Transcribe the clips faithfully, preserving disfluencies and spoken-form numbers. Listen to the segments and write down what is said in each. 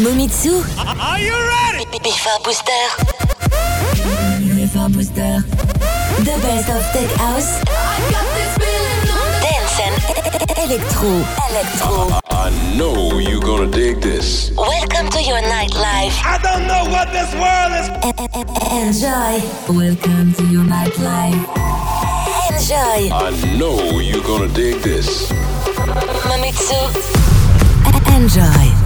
Mumitsu. Are you ready? Biffa Booster. Biffa Booster. The best of tech house. I got this feeling on the dance and electro. Electro. I, I know you're gonna dig this. Welcome to your nightlife. I don't know what this world is. Enjoy. Welcome to your nightlife. Enjoy. I know you're gonna dig this. Mumitsu. Enjoy.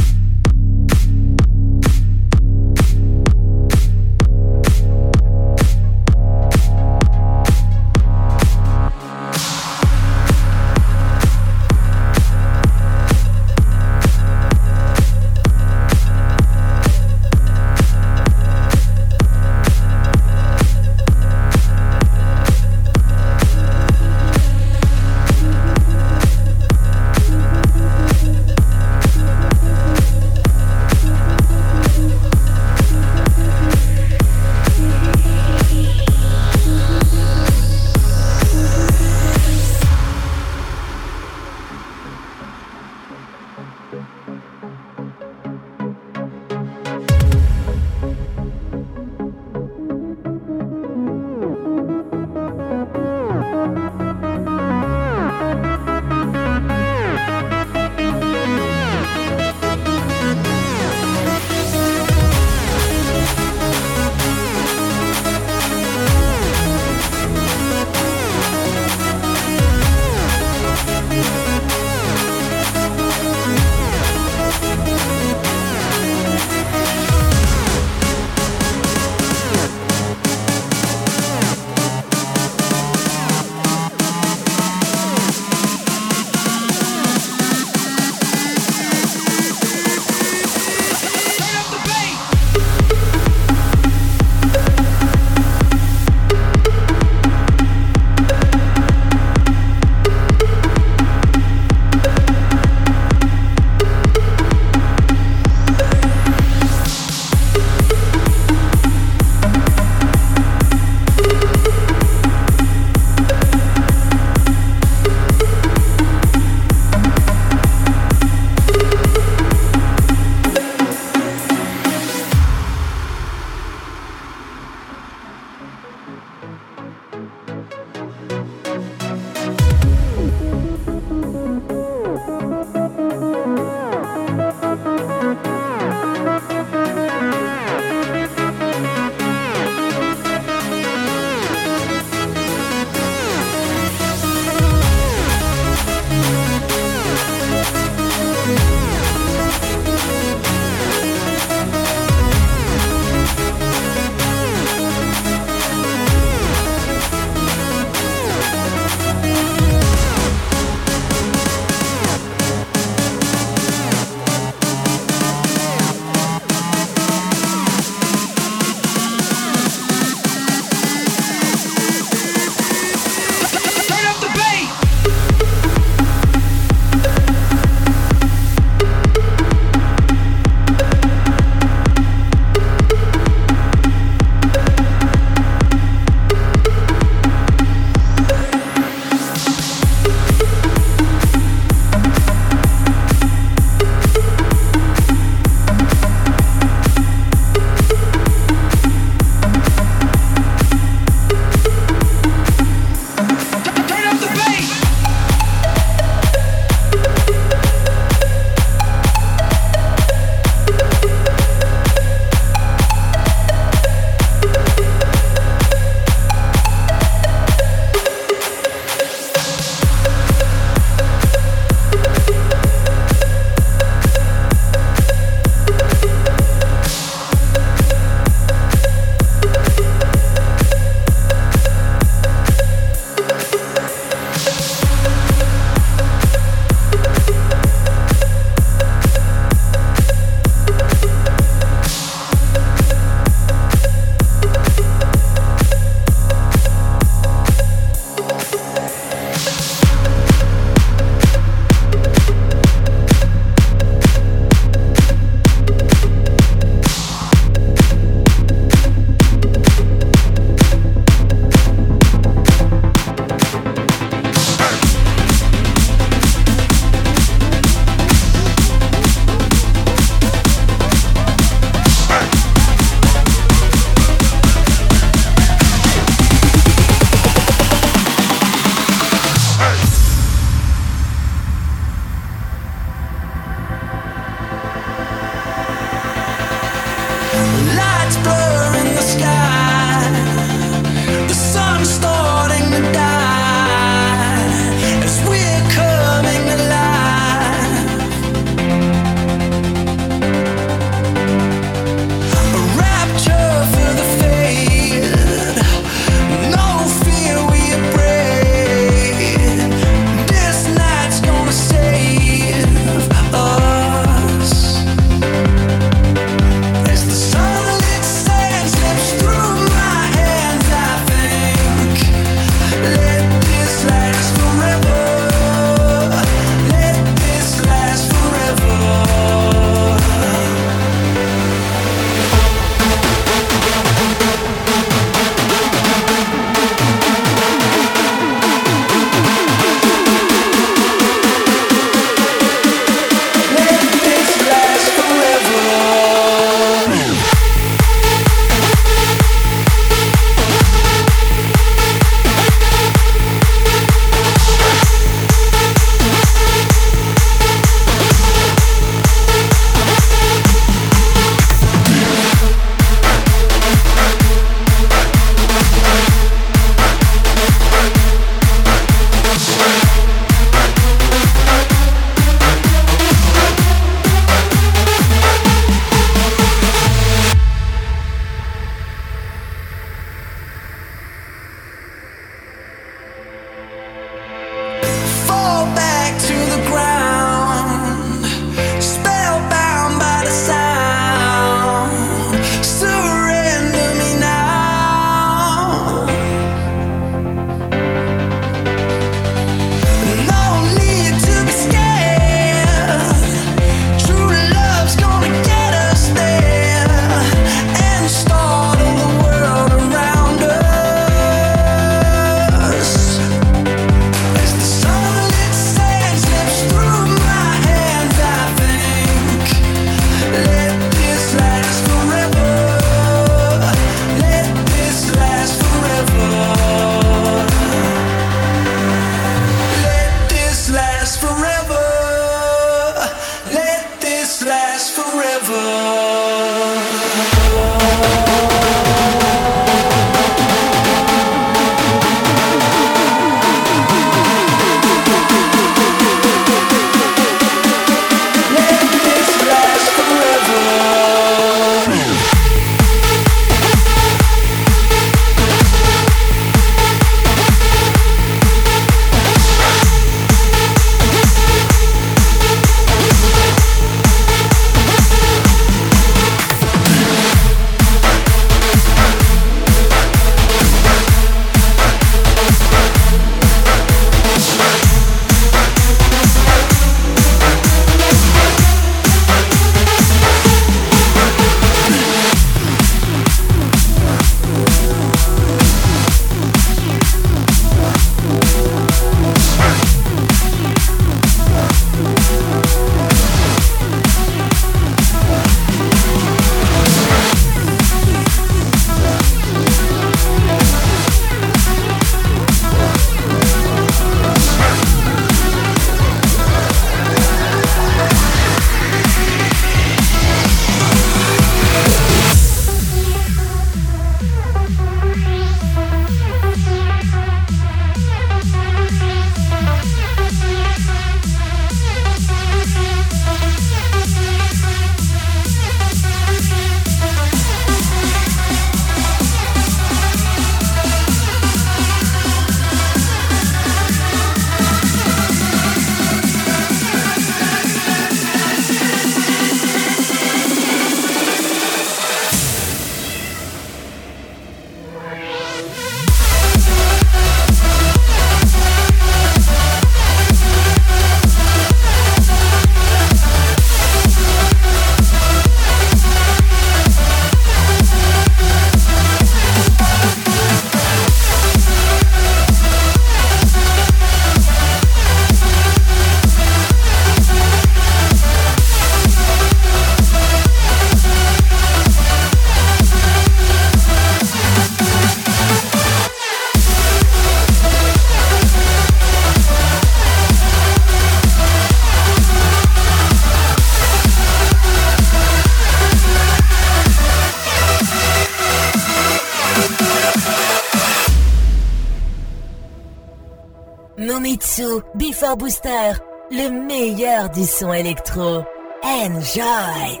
Mumitsu, Biffa Booster, le meilleur du son électro. Enjoy!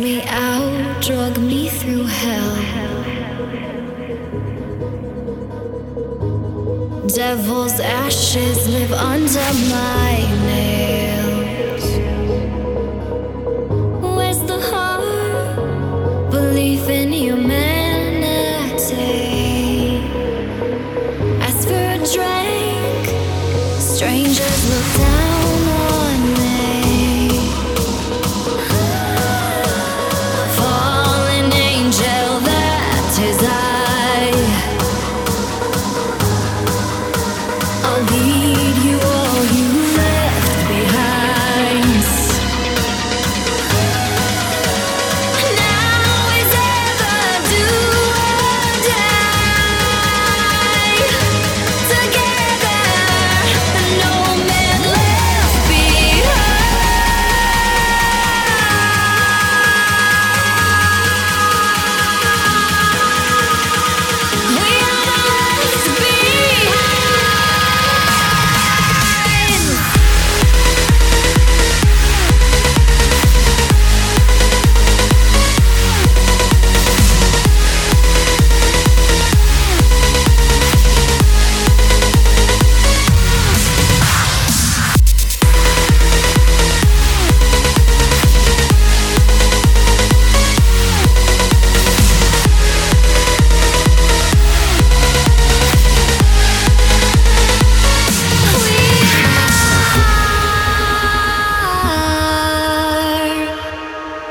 me out, drug me through hell. Devil's ashes live under my nails. Where's the heart? Belief in humanity. Ask for a drink. Strangers look down.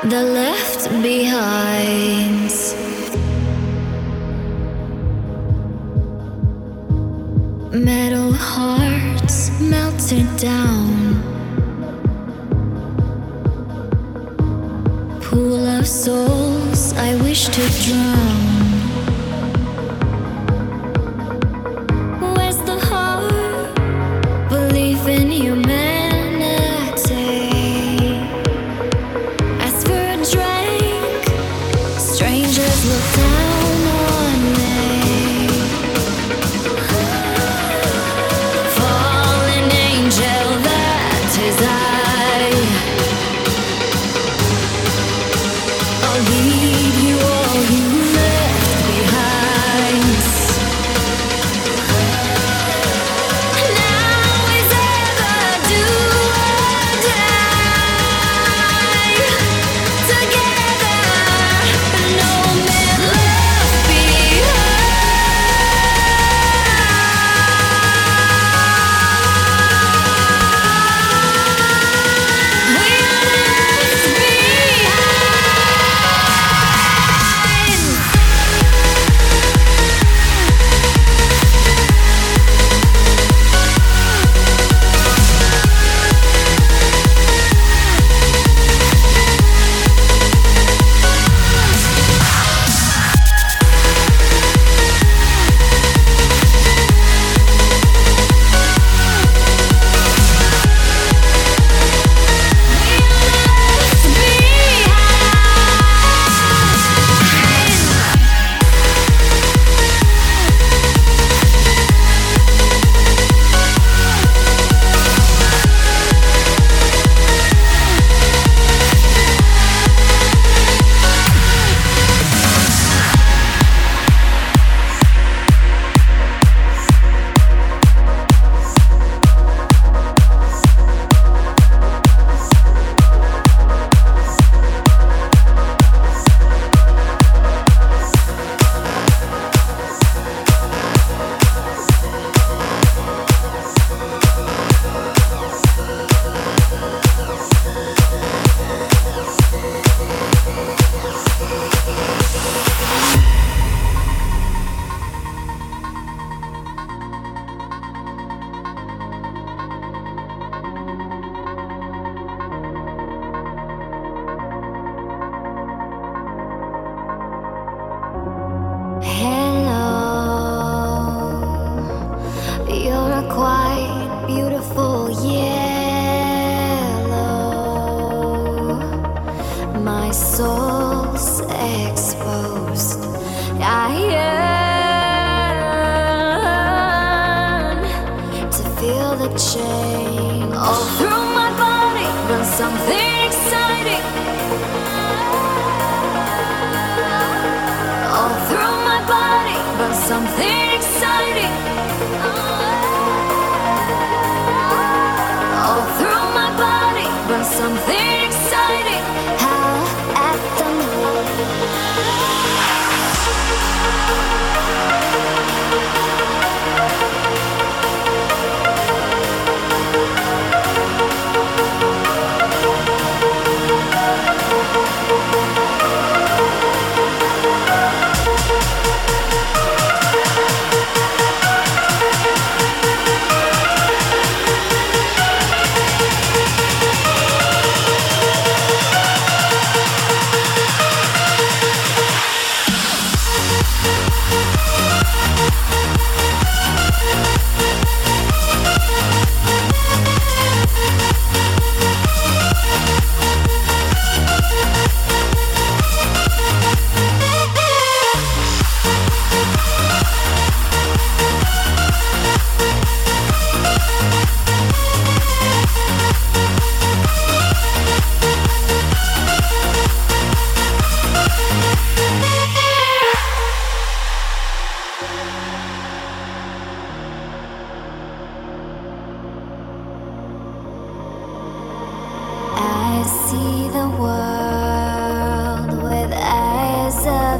The left behind. Metal hearts melted down. Pool of souls I wish to drown. Where's the heart? Belief in humanity. Strangers look down on me. Fallen angel that is I. I'll lead you all you love.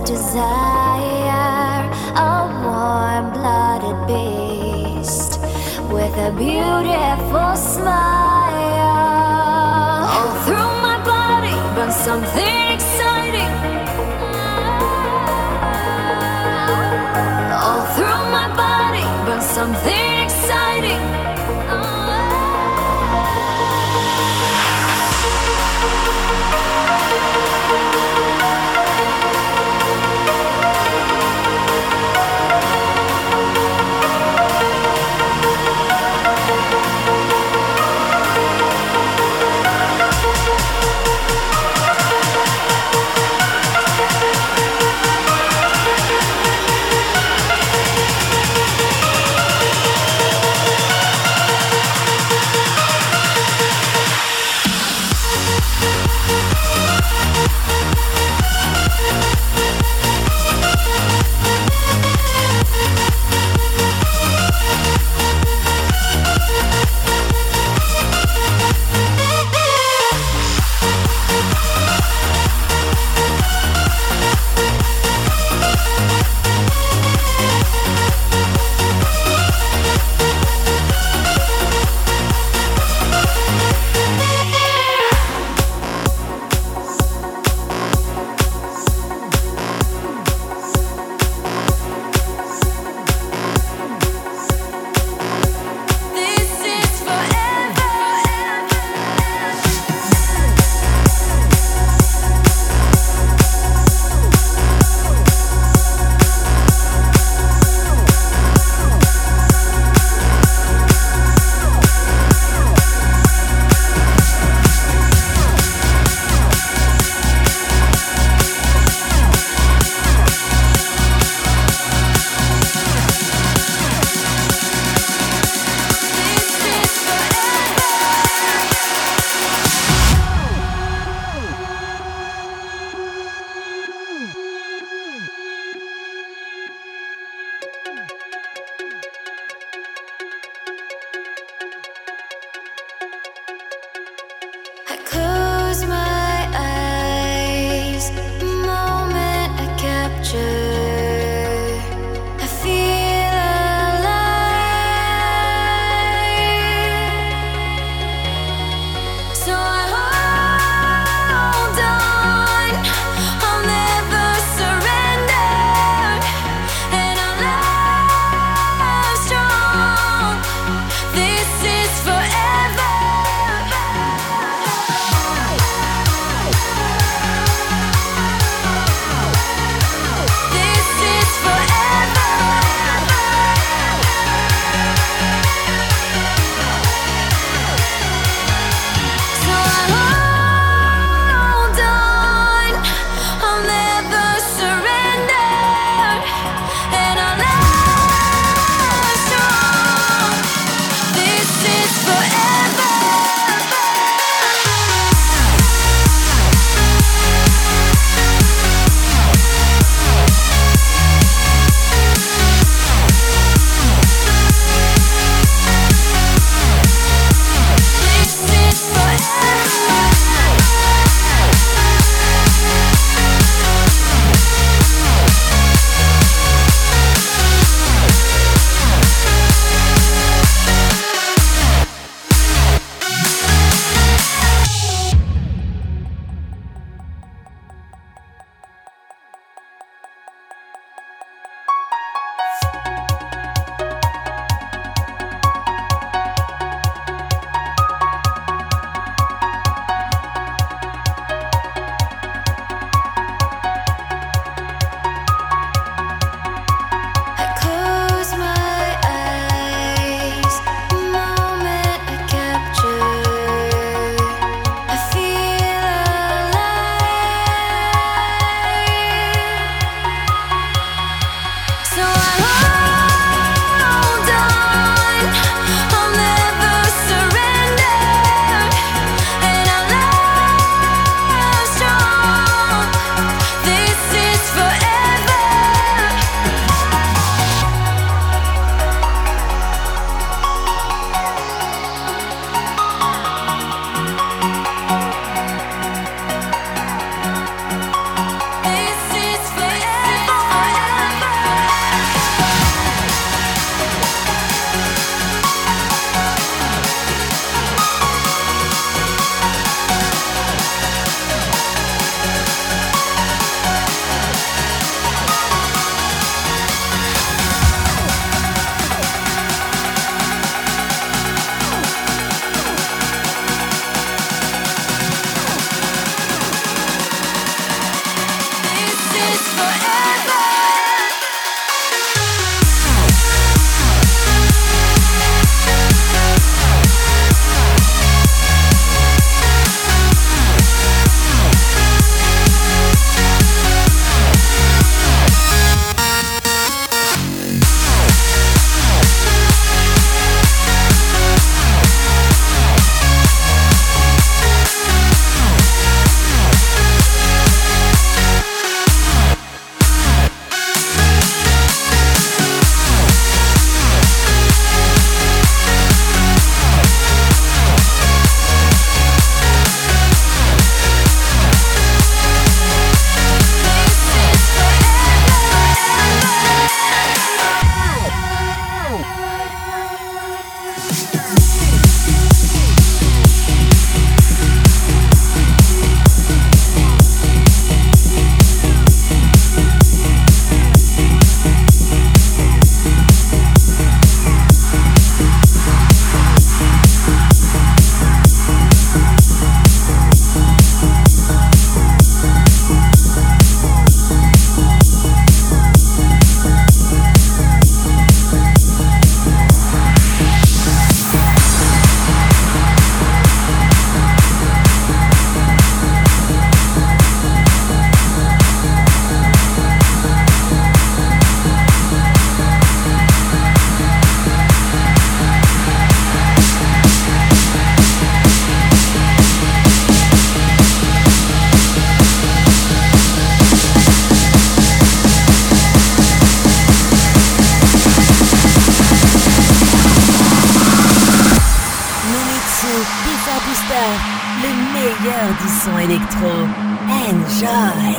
desire, a warm-blooded beast with a beautiful smile. All through my body runs something exciting. All through my body runs something exciting. dix sons électro. Enjoy!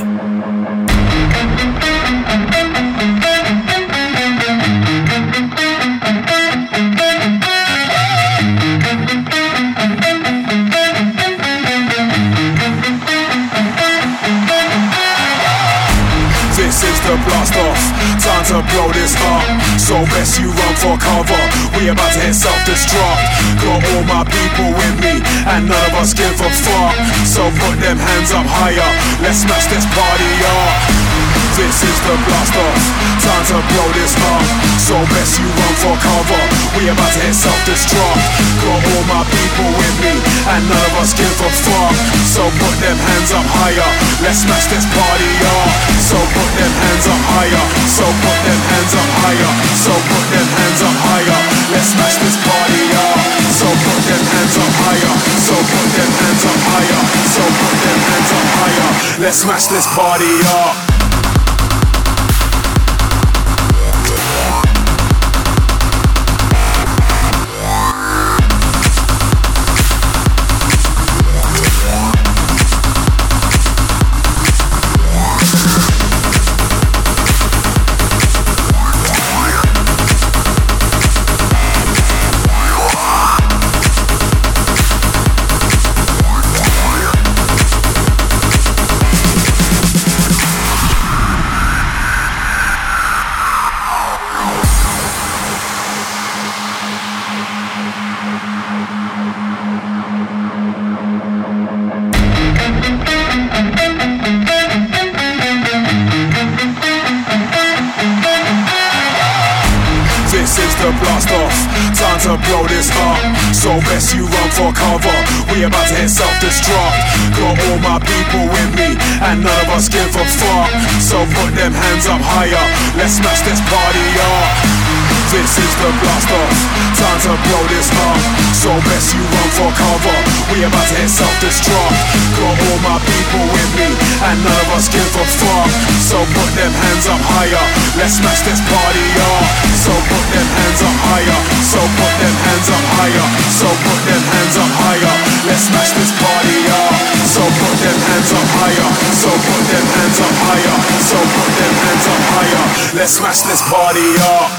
Blast off, time to blow this up. So rest you run for cover. We about to hit self-destruct. Got all my people with me, and none of us give a fuck. So put them hands up higher. Let's smash this party up. This is the blast off. Time to blow this up. So best you run for cover. We about to hit self-destruct. Got all my people with me, and none of us give a fuck. So put them hands up higher. Let's smash this party up. So put them hands up higher. So put them hands up higher. So put them hands up higher. Let's smash this party up. So put them hands up higher. So put them hands up higher. So put them hands up higher. Let's smash this party up. Let's smash this party up. This is the blast off. Time to blow this up. So best you run for cover. We about to hit self-destruct. Got all my people with me, and none of us give a fuck. So put them hands up higher. Let's smash this party up. So put them hands up higher. So put them hands up higher. So put them hands up higher. Let's smash this party up. So put them hands up higher. So put them hands up higher. So put them hands up higher. Let's smash this party up.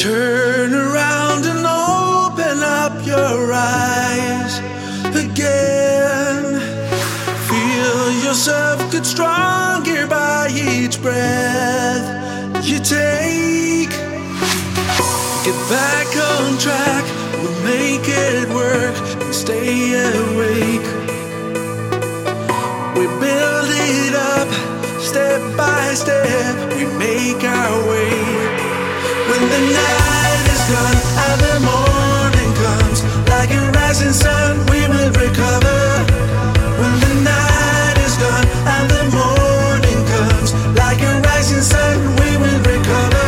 Turn around and open up your eyes again. Feel yourself get stronger by each breath you take. Get back on track, we'll make it work and stay awake. We build it up, step by step, we make our way. When the night is gone and the morning comes, like a rising sun, we will recover. When the night is gone and the morning comes, like a rising sun, we will recover.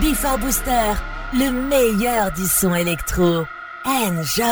Biffa Booster, le meilleur du son électro. Enjoy!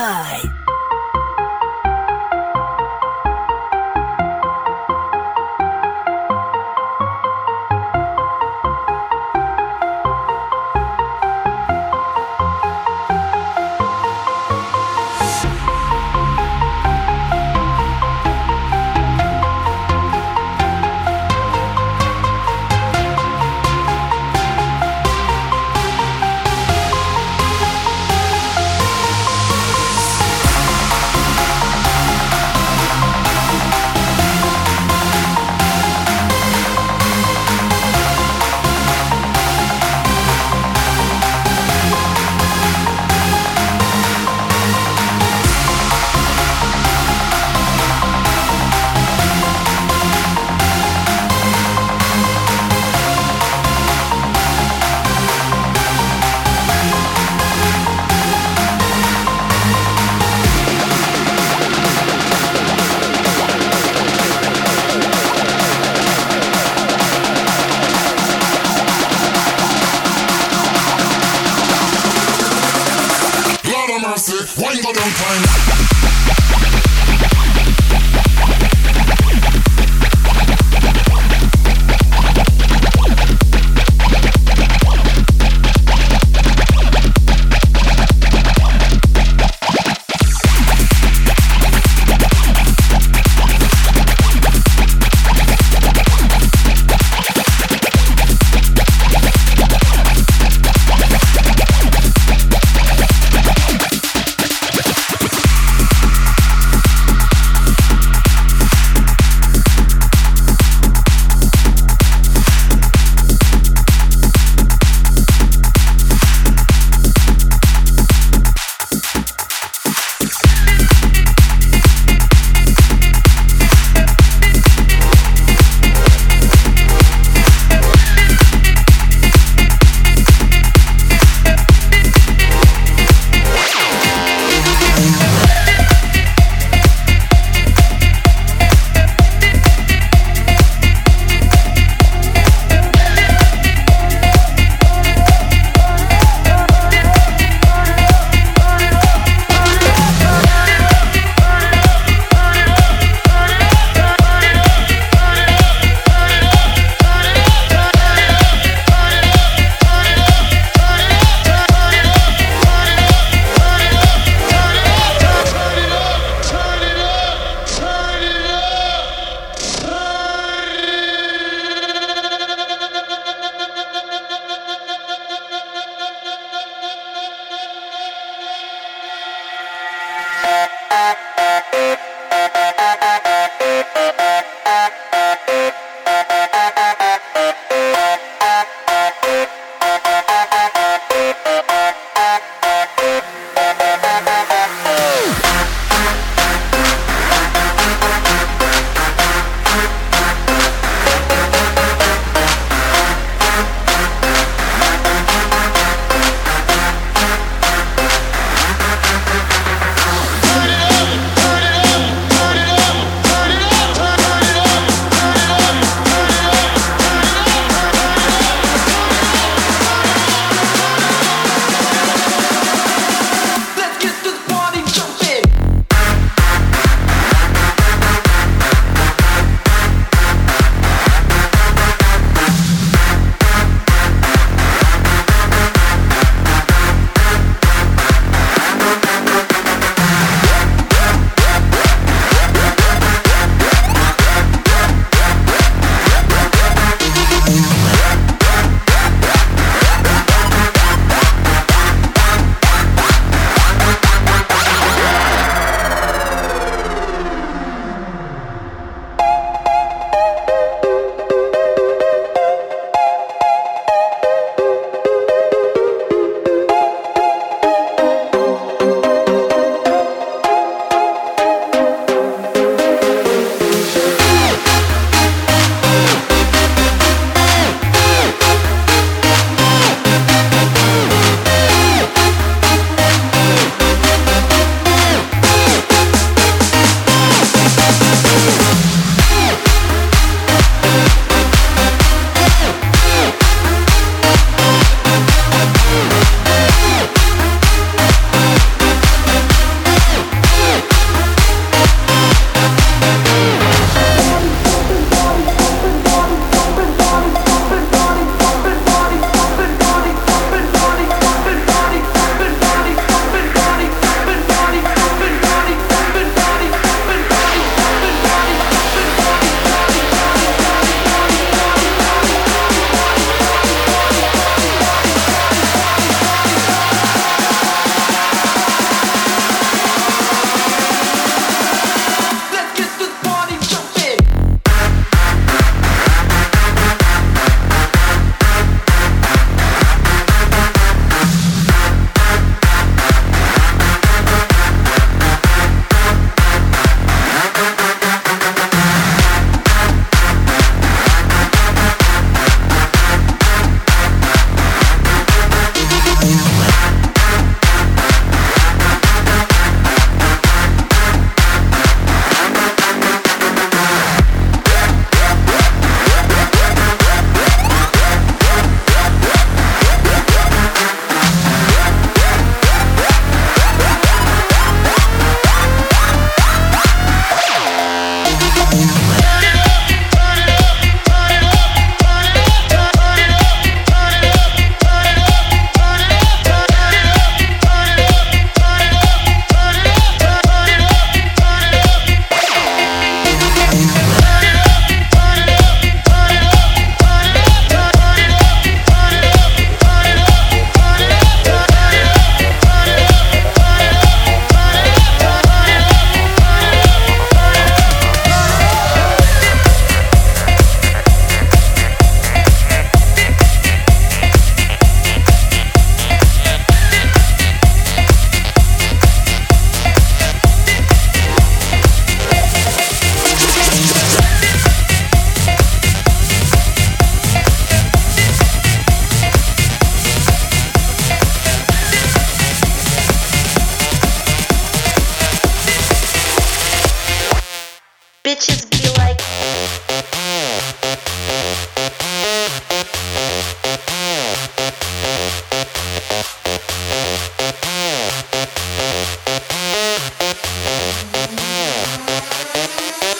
bitches be like.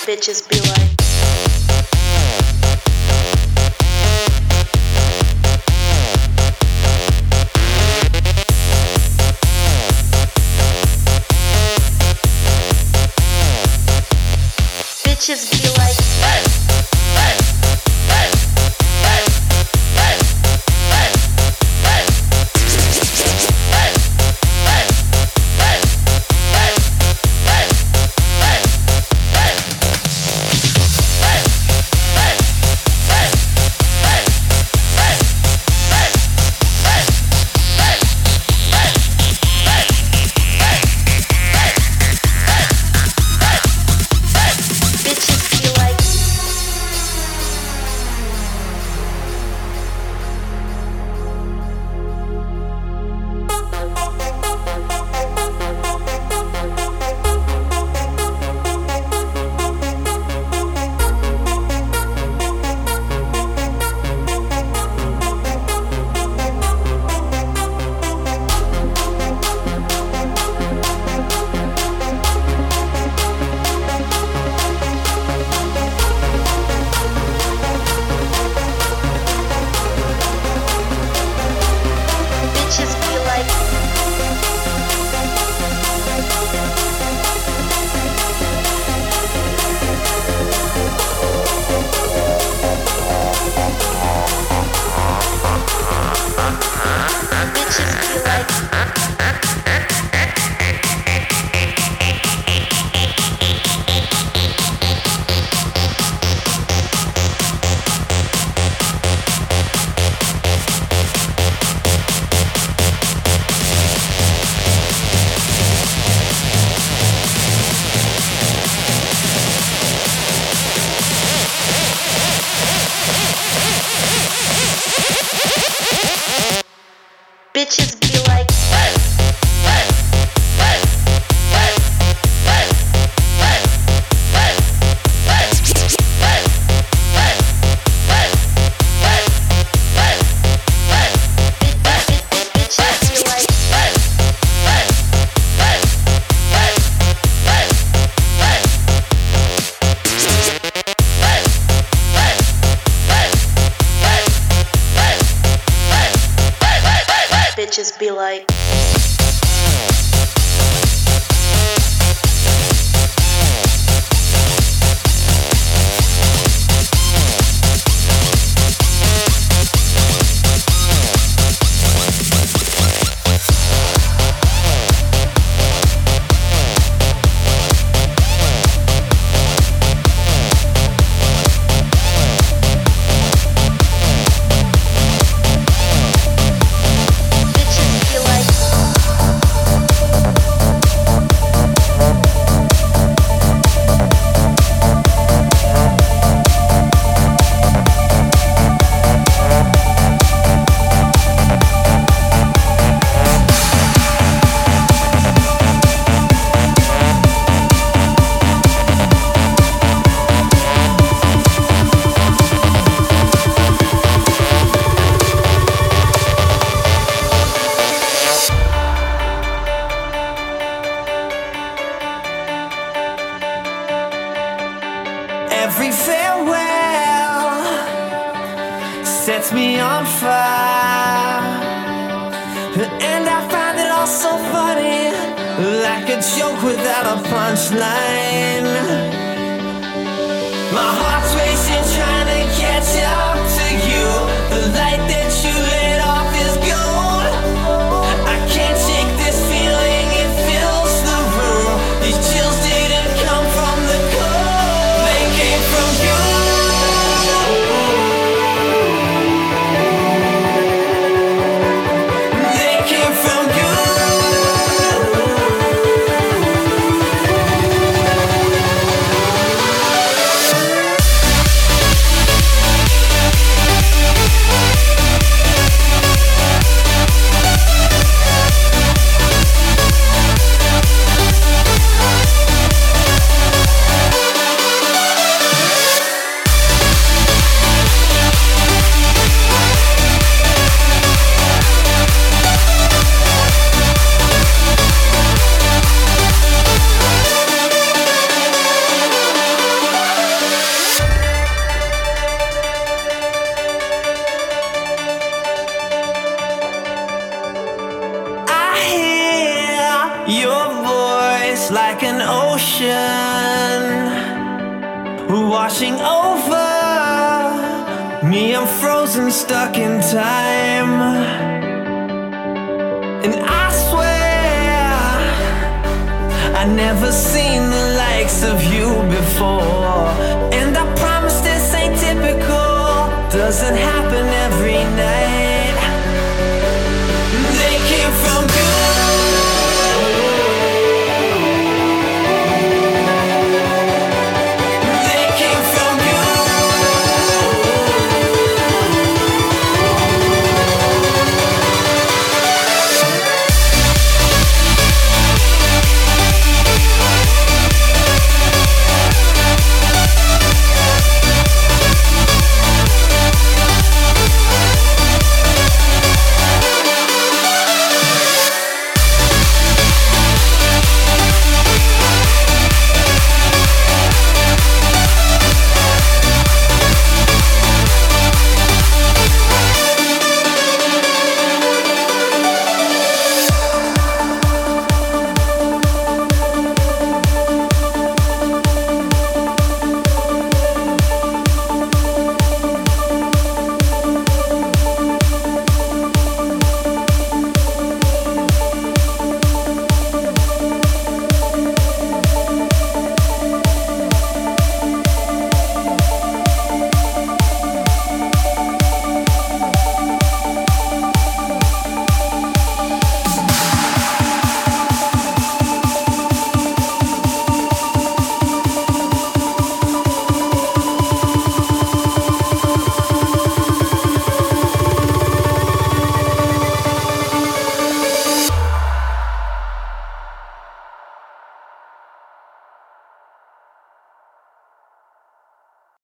Bitches be like. Bitches be like. Bitches be like. Bitches be like. Every farewell sets me on fire, and I find it all so funny, like a joke without a punchline. My heart's racing, trying to catch up to you. The light that you lit off is gold. I can't shake this feeling, it fills the room. These chills didn't come from the cold. It's like an ocean washing over me. I'm frozen, stuck in time. And I swear I've never seen the likes of you before. And I promise this ain't typical. Doesn't happen every night.